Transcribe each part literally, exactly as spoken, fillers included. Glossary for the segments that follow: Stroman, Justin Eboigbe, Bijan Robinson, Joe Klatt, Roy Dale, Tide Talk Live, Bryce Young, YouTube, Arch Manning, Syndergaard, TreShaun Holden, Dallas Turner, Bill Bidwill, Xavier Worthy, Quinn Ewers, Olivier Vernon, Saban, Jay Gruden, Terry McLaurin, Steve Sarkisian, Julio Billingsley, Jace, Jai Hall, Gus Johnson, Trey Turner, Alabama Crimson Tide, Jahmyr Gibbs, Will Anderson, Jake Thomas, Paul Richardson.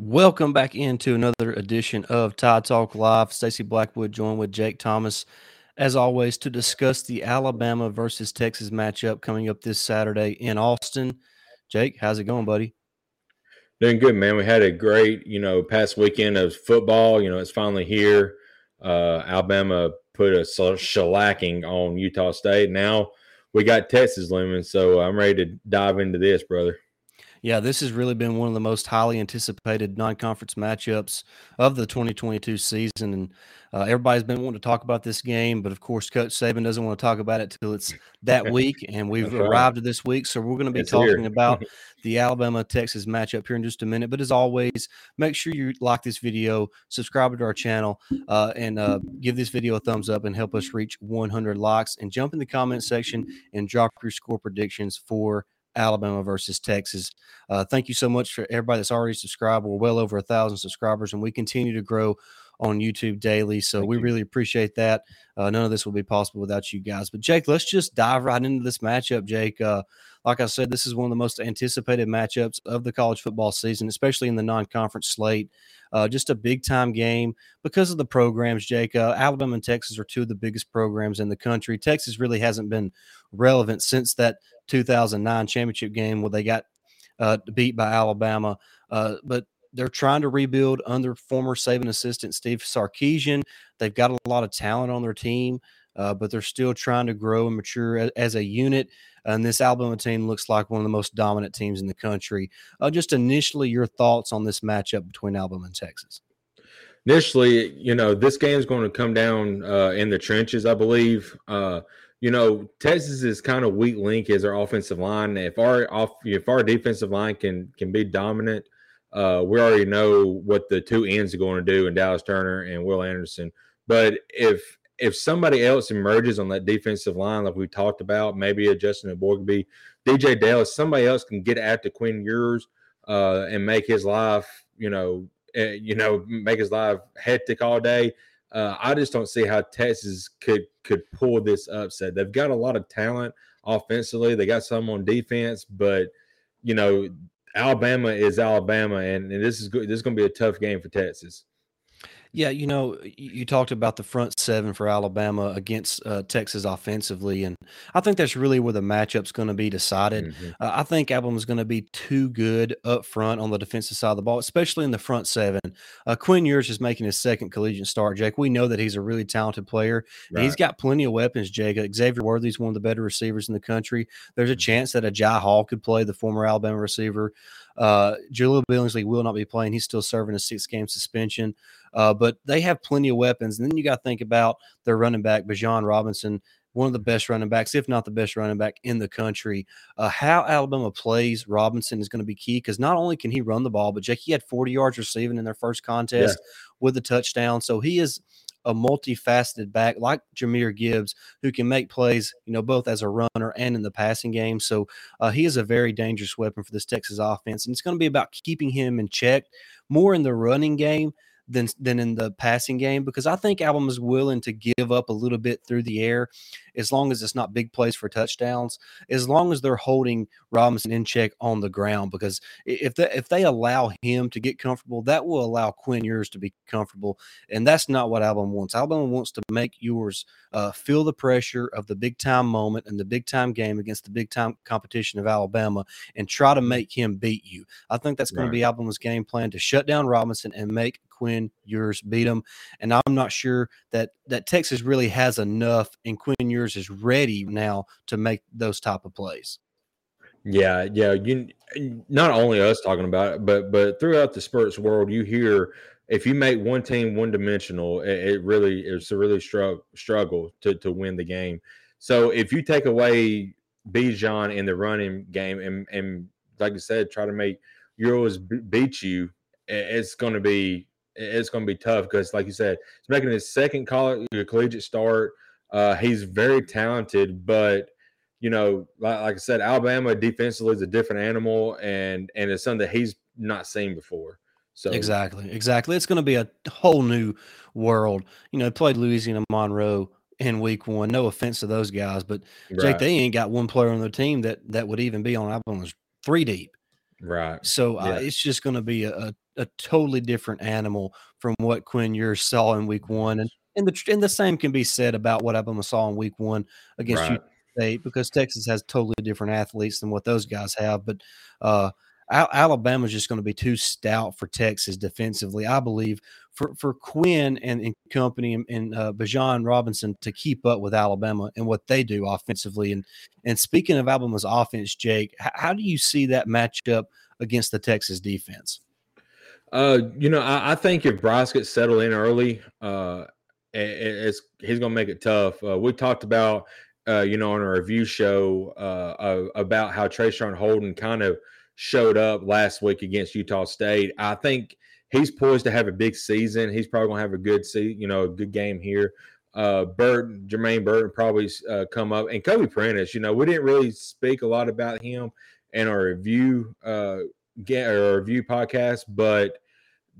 Welcome back into another edition of Tide Talk Live. Stacey Blackwood joined with Jake Thomas, as always, to discuss the Alabama versus Texas matchup coming up this Saturday in Austin. Jake, how's it going, buddy? Doing good, man. We had a great, you know, past weekend of football. You know, it's finally here. Uh, Alabama put a shellacking on Utah State. Now we got Texas looming, so I'm ready to dive into this, brother. Yeah, this has really been one of the most highly anticipated non-conference matchups of the twenty twenty-two season. And uh, everybody's been wanting to talk about this game, but of course, Coach Saban doesn't want to talk about it till it's that week. And we've right. arrived to this week. So we're going to be it's talking about the Alabama-Texas matchup here in just a minute. But as always, make sure you like this video, subscribe to our channel, uh, and uh, give this video a thumbs up and help us reach one hundred likes. And jump in the comment section and drop your score predictions for Alabama versus Texas. Uh, thank you so much for everybody that's already subscribed. We're well over a thousand subscribers, and we continue to grow on YouTube daily. So thank we you. really appreciate that. Uh, none of this will be possible without you guys. But Jake, let's just dive right into this matchup. Jake, uh, like I said, this is one of the most anticipated matchups of the college football season, especially in the non-conference slate. Uh, just a big-time game because of the programs, Jake. Uh, Alabama and Texas are two of the biggest programs in the country. Texas really hasn't been relevant since that two thousand nine championship game where they got uh, beat by Alabama. Uh, but they're trying to rebuild under former Saban assistant Steve Sarkisian. They've got a lot of talent on their team, uh, but they're still trying to grow and mature as, as a unit. And this Alabama team looks like one of the most dominant teams in the country. Uh, just initially, your thoughts on this matchup between Alabama and Texas? Initially, you know, this game is going to come down uh, in the trenches, I believe. Uh, you know, Texas's kind of weak link is their offensive line. If our off, if our defensive line can can be dominant, Uh, we already know what the two ends are going to do in Dallas Turner and Will Anderson. But if if somebody else emerges on that defensive line, like we talked about, maybe a Justin Eboigbe, D J Dallas, somebody else can get after Quinn Ewers uh, and make his life, you know, uh, you know, make his life hectic all day. Uh, I just don't see how Texas could could pull this upset. They've got a lot of talent offensively. They got some on defense, but you know. Alabama is Alabama, and, and this is good. This is going to be a tough game for Texas. Yeah, you know, you talked about the front seven for Alabama against uh, Texas offensively, and I think that's really where the matchup's going to be decided. Mm-hmm. Uh, I think Alabama's going to be too good up front on the defensive side of the ball, especially in the front seven. Uh, Quinn Ewers is making his second collegiate start, Jake. We know that he's a really talented player. Right. And he's got plenty of weapons, Jake. Xavier Worthy is one of the better receivers in the country. There's a chance that a Jai Hall could play, the former Alabama receiver. Uh, Julio Billingsley will not be playing. He's still serving a six-game suspension. Uh, but they have plenty of weapons. And then you got to think about their running back, Bijan Robinson, one of the best running backs, if not the best running back in the country. Uh, how Alabama plays Robinson is going to be key because not only can he run the ball, but Jake, he had forty yards receiving in their first contest yeah. with a touchdown. So he is a multifaceted back like Jahmyr Gibbs, who can make plays, you know, both as a runner and in the passing game. So uh, he is a very dangerous weapon for this Texas offense. And it's going to be about keeping him in check more in the running game Than, than in the passing game, because I think Alabama's willing to give up a little bit through the air as long as it's not big plays for touchdowns, as long as they're holding Robinson in check on the ground, because if they, if they allow him to get comfortable, that will allow Quinn Ewers to be comfortable, and that's not what Alabama wants. Alabama wants to make Ewers uh, feel the pressure of the big-time moment and the big-time game against the big-time competition of Alabama and try to make him beat you. I think that's going right. to be Alabama's game plan, to shut down Robinson and make Quinn Ewers beat them. And I'm not sure that, that Texas really has enough, and Quinn Ewers is ready now to make those type of plays. Yeah, yeah. You not only us talking about it, but but throughout the sports world, you hear if you make one team one dimensional, it, it really it's a really struggle struggle to to win the game. So if you take away Bijan in the running game and and like you said, try to make Ewers beat you, it's going to be It's going to be tough because, like you said, he's making his second college, collegiate start. Uh, he's very talented, but, you know, like, like I said, Alabama defensively is a different animal, and and it's something that he's not seen before. So Exactly, exactly. It's going to be a whole new world. You know, played Louisiana Monroe in week one. No offense to those guys, but, Jake, right. they ain't got one player on their team that, that would even be on Alabama's three deep. Right. So uh, yeah. it's just going to be a, a a totally different animal from what Quinn Ewers saw in week one. And, and, the, and the same can be said about what Alabama saw in week one against right. Utah State, because Texas has totally different athletes than what those guys have. But uh, Alabama's just going to be too stout for Texas defensively, I believe, for, for Quinn and, and company and, and uh, Bijan Robinson to keep up with Alabama and what they do offensively. And, and speaking of Alabama's offense, Jake, how, how do you see that matchup against the Texas defense? Uh, you know, I, I think if Bryce gets settled in early, uh, it's, he's going to make it tough. Uh, we talked about, uh, you know, on a review show uh, about how TreShaun Holden kind of showed up last week against Utah State. I think he's poised to have a big season. He's probably going to have a good, se- you know, a good game here. Uh, Burton, Jermaine Burton probably uh, come up. And Kobe Prentice, you know, we didn't really speak a lot about him in our review uh Get a review podcast, but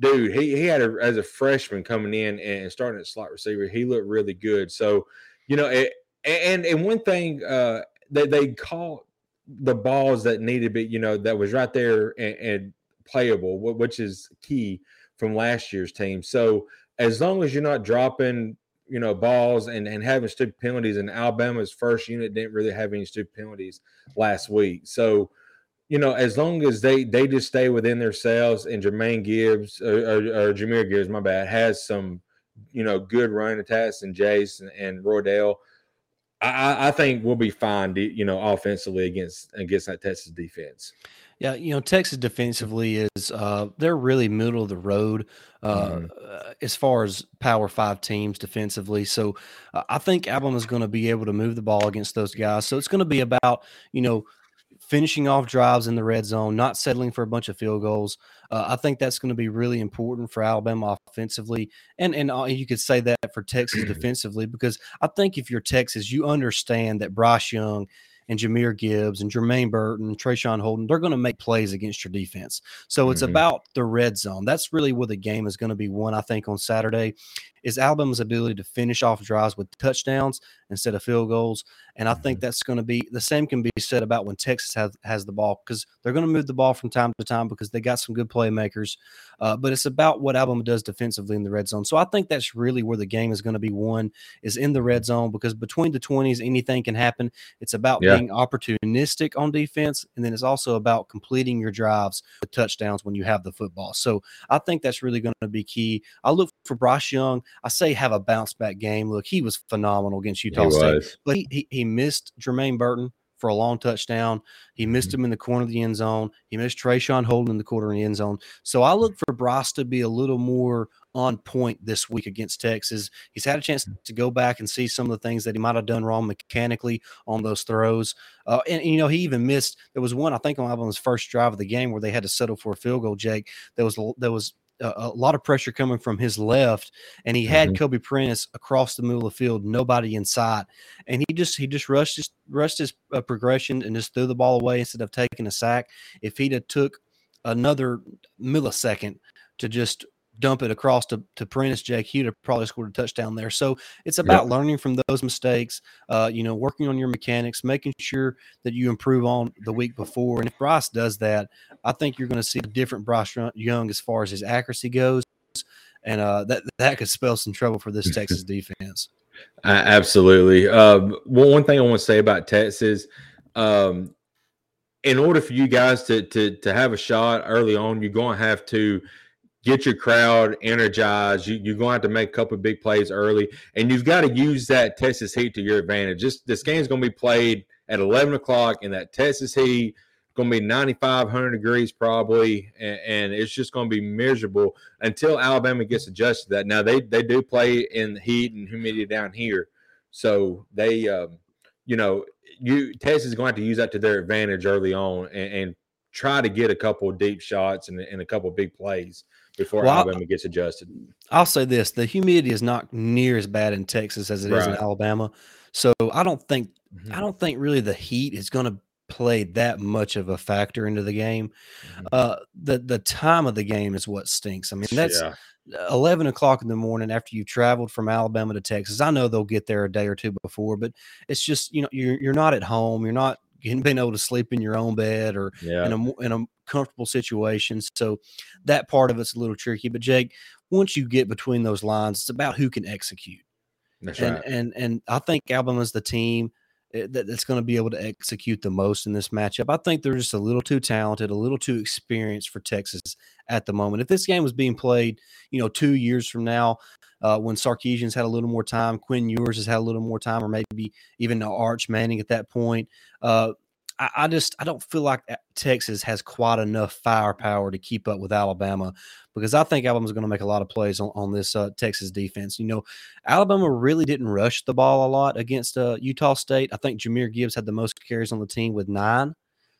dude, he, he had a, as a freshman coming in and starting at slot receiver, he looked really good. So, you know, it, and and one thing uh, that they, they caught the balls that needed to be, you know, that was right there and, and playable, which is key from last year's team. So, as long as you're not dropping, you know, balls and, and having stupid penalties, and Alabama's first unit didn't really have any stupid penalties last week. So, you know, as long as they, they just stay within themselves, and Jermaine Gibbs or, or, or Jahmyr Gibbs, my bad, has some, you know, good run attacks, and Jace and, and Roy Dale, I, I think we'll be fine, you know, offensively against against that Texas defense. Yeah, you know, Texas defensively is uh, – they're really middle of the road uh, mm-hmm. as far as Power five teams defensively. So, uh, I think Alabama's going to be able to move the ball against those guys. So, it's going to be about, you know, finishing off drives in the red zone, not settling for a bunch of field goals. Uh, I think that's going to be really important for Alabama offensively. And and uh, you could say that for Texas defensively, because I think if you're Texas, you understand that Bryce Young and Jahmyr Gibbs and Jermaine Burton, TreShaun Holden, they're going to make plays against your defense. So it's mm-hmm. about the red zone. That's really where the game is going to be won, I think, on Saturday, is Alabama's ability to finish off drives with touchdowns instead of field goals. And I mm-hmm. think that's going to be – the same can be said about when Texas has, has the ball, because they're going to move the ball from time to time because they got some good playmakers. Uh, but it's about what Alabama does defensively in the red zone. So I think that's really where the game is going to be won, is in the red zone, because between the twenties, anything can happen. It's about yeah. – being opportunistic on defense, and then it's also about completing your drives with touchdowns when you have the football. So I think that's really going to be key. I look for Bryce Young. I say have a bounce back game. Look, he was phenomenal against Utah State, but he, he he missed Jermaine Burton for a long touchdown. He missed him in the corner of the end zone. He missed TreShaun Holden in the corner of the end zone. So I look for Bryce to be a little more on point this week against Texas. He's had a chance to go back and see some of the things that he might have done wrong mechanically on those throws. Uh, and, and, you know, he even missed – there was one, I think, on Alabama's first drive of the game where they had to settle for a field goal, Jake. There was there was – a lot of pressure coming from his left, and he had mm-hmm. Kobe Prentice across the middle of the field, nobody in sight, and he just he just rushed his rushed his uh, progression and just threw the ball away instead of taking a sack. If he'd have took another millisecond to just dump it across to, to Prentice, Jake, he'd have probably scored a touchdown there. So it's about yeah. learning from those mistakes, uh, you know, working on your mechanics, making sure that you improve on the week before. And if Bryce does that, I think you're going to see a different Bryce Young as far as his accuracy goes. And uh, that, that could spell some trouble for this Texas defense. I, absolutely. Uh, one, one thing I want to say about Texas, um, in order for you guys to, to, to have a shot early on, you're going to have to get your crowd energized. You, you're going to have to make a couple of big plays early, and you've got to use that Texas heat to your advantage. This, this game is going to be played at eleven o'clock, and that Texas heat is going to be ninety-five hundred degrees probably, and, and it's just going to be miserable until Alabama gets adjusted to that. Now, they, they do play in the heat and humidity down here, so they, um, you know, you Texas is going to have to use that to their advantage early on and, and try to get a couple of deep shots and, and a couple of big plays before well, Alabama gets adjusted. I'll say this. The humidity is not near as bad in Texas as it right. is in Alabama. So I don't think mm-hmm. I don't think really the heat is going to play that much of a factor into the game. Mm-hmm. Uh, the, the time of the game is what stinks. I mean, that's yeah. eleven o'clock in the morning after you've traveled from Alabama to Texas. I know they'll get there a day or two before, but it's just, you know, you're, you're not at home. You're not being able to sleep in your own bed or yeah. in a in a comfortable situation. So that part of it's a little tricky. But Jake, once you get between those lines, it's about who can execute. That's and, right. And and I think Alabama's the team that's going to be able to execute the most in this matchup. I think they're just a little too talented, a little too experienced for Texas at the moment. If this game was being played, you know, two years from now, uh, when Sarkisian's had a little more time, Quinn Ewers has had a little more time, or maybe even Arch Manning at that point, uh, I, I just I don't feel like Texas has quite enough firepower to keep up with Alabama, because I think Alabama's going to make a lot of plays on, on this uh, Texas defense. You know, Alabama really didn't rush the ball a lot against uh, Utah State. I think Jahmyr Gibbs had the most carries on the team with nine.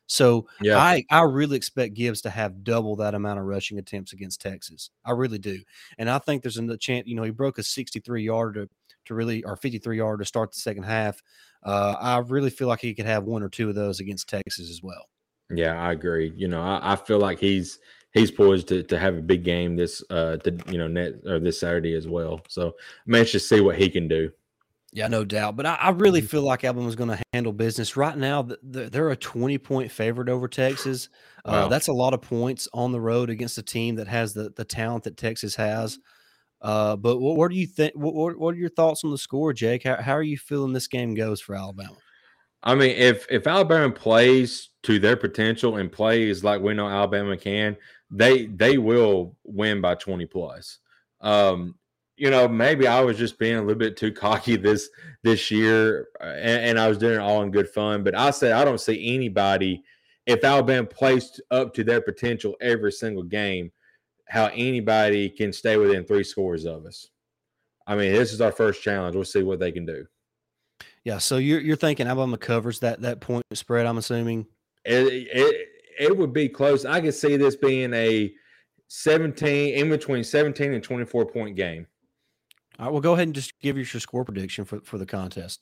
So yeah. I, I really expect Gibbs to have double that amount of rushing attempts against Texas. I really do. And I think there's a chance, you know, he broke a sixty-three-yarder to, to really – or fifty-three-yarder to start the second half. Uh, I really feel like he could have one or two of those against Texas as well. Yeah, I agree. You know, I, I feel like he's – he's poised to, to have a big game this uh to, you know net or this Saturday as well. So let's just see what he can do. Yeah, no doubt. But I, I really feel like Alabama's going to handle business right now. The, the, they're a twenty point favorite over Texas. Uh, wow. That's a lot of points on the road against a team that has the the talent that Texas has. Uh, but what, what do you think? What, what are your thoughts on the score, Jake? How how are you feeling this game goes for Alabama? I mean, if if Alabama plays to their potential and plays like we know Alabama can, they they will win by twenty plus. Um, you know, maybe I was just being a little bit too cocky this this year, and, and I was doing it all in good fun. But I said I don't see anybody, if Alabama plays up to their potential every single game, how anybody can stay within three scores of us. I mean, this is our first challenge. We'll see what they can do. Yeah, so you're you're thinking Alabama covers that that point spread, I'm assuming? It, it, It would be close. I could see this being a seventeen, in between seventeen and twenty-four point game. All right, well, go ahead and just give us your score prediction for, for the contest.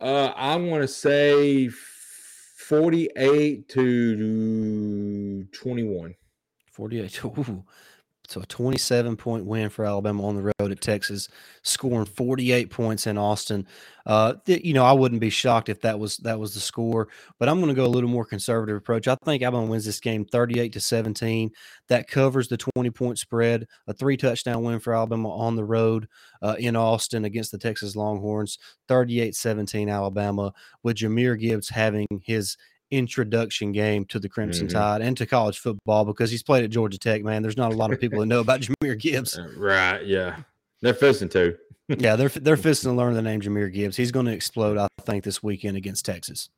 Uh, I want to say forty-eight to twenty-one. forty-eight. Ooh. So a twenty-seven point win for Alabama on the road at Texas, scoring forty-eight points in Austin. Uh, th- you know, I wouldn't be shocked if that was that was the score, but I'm going to go a little more conservative approach. I think Alabama wins this game thirty-eight to seventeen. That covers the twenty point spread, a three-touchdown win for Alabama on the road uh, in Austin against the Texas Longhorns, thirty-eight seventeen Alabama, with Jahmyr Gibbs having his – introduction game to the Crimson mm-hmm. Tide and to college football, because he's played at Georgia Tech, man. There's not a lot of people that know about Jahmyr Gibbs. Right, yeah. They're fisting too. yeah, they're they're fisting to learn the name Jahmyr Gibbs. He's going to explode, I think, this weekend against Texas.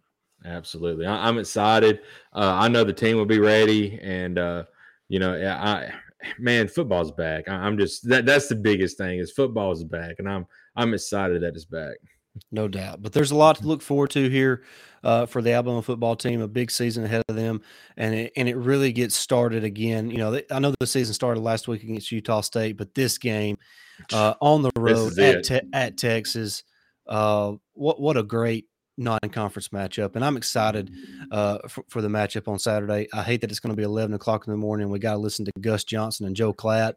Absolutely. I, I'm excited. Uh, I know the team will be ready, and, uh, you know, I man, football's back. I, I'm just – that that's the biggest thing is football's back, and I'm I'm excited that it's back. No doubt. But there's a lot to look forward to here uh, for the Alabama football team, a big season ahead of them, and it, and it really gets started again. You know, they, I know the season started last week against Utah State, but this game uh, on the road at, te- at Texas, uh, what what a great non-conference matchup. And I'm excited uh, for, for the matchup on Saturday. I hate that it's going to be eleven o'clock in the morning. We got to listen to Gus Johnson and Joe Klatt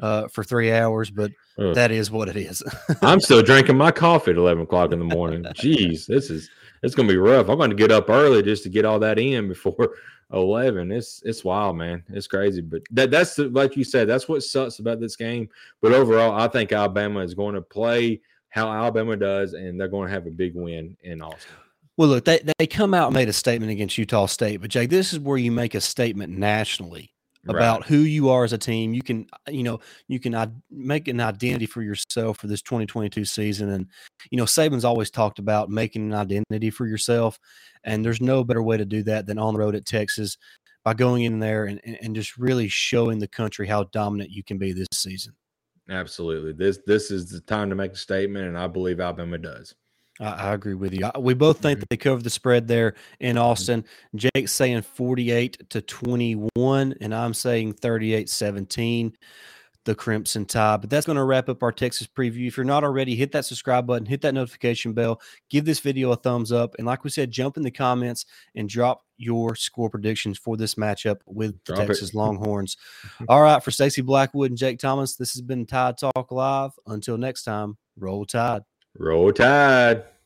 uh, for three hours, but Ugh. that is what it is. I'm still drinking my coffee at eleven o'clock in the morning. Jeez, this is, it's going to be rough. I'm going to get up early just to get all that in before eleven. It's, it's wild, man. It's crazy. But that that's the, like you said, that's what sucks about this game. But overall, I think Alabama is going to play how Alabama does, and they're going to have a big win in Austin. Well, look, they, they come out and made a statement against Utah State, but Jake, this is where you make a statement nationally about right. who you are as a team. You can, you know, you can I- make an identity for yourself for this twenty twenty-two season. And, you know, Saban's always talked about making an identity for yourself. And there's no better way to do that than on the road at Texas, by going in there and, and just really showing the country how dominant you can be this season. Absolutely. This, this is the time to make a statement, and I believe Alabama does. I agree with you. We both think that they cover the spread there in Austin. Jake's saying forty-eight to twenty-one, and I'm saying thirty-eight seventeen, the Crimson Tide. But that's going to wrap up our Texas preview. If you're not already, hit that subscribe button, hit that notification bell, give this video a thumbs up, and like we said, jump in the comments and drop your score predictions for this matchup with the drop Texas it. Longhorns. All right, for Stacey Blackwood and Jake Thomas, this has been Tide Talk Live. Until next time, roll Tide. Roll Tide.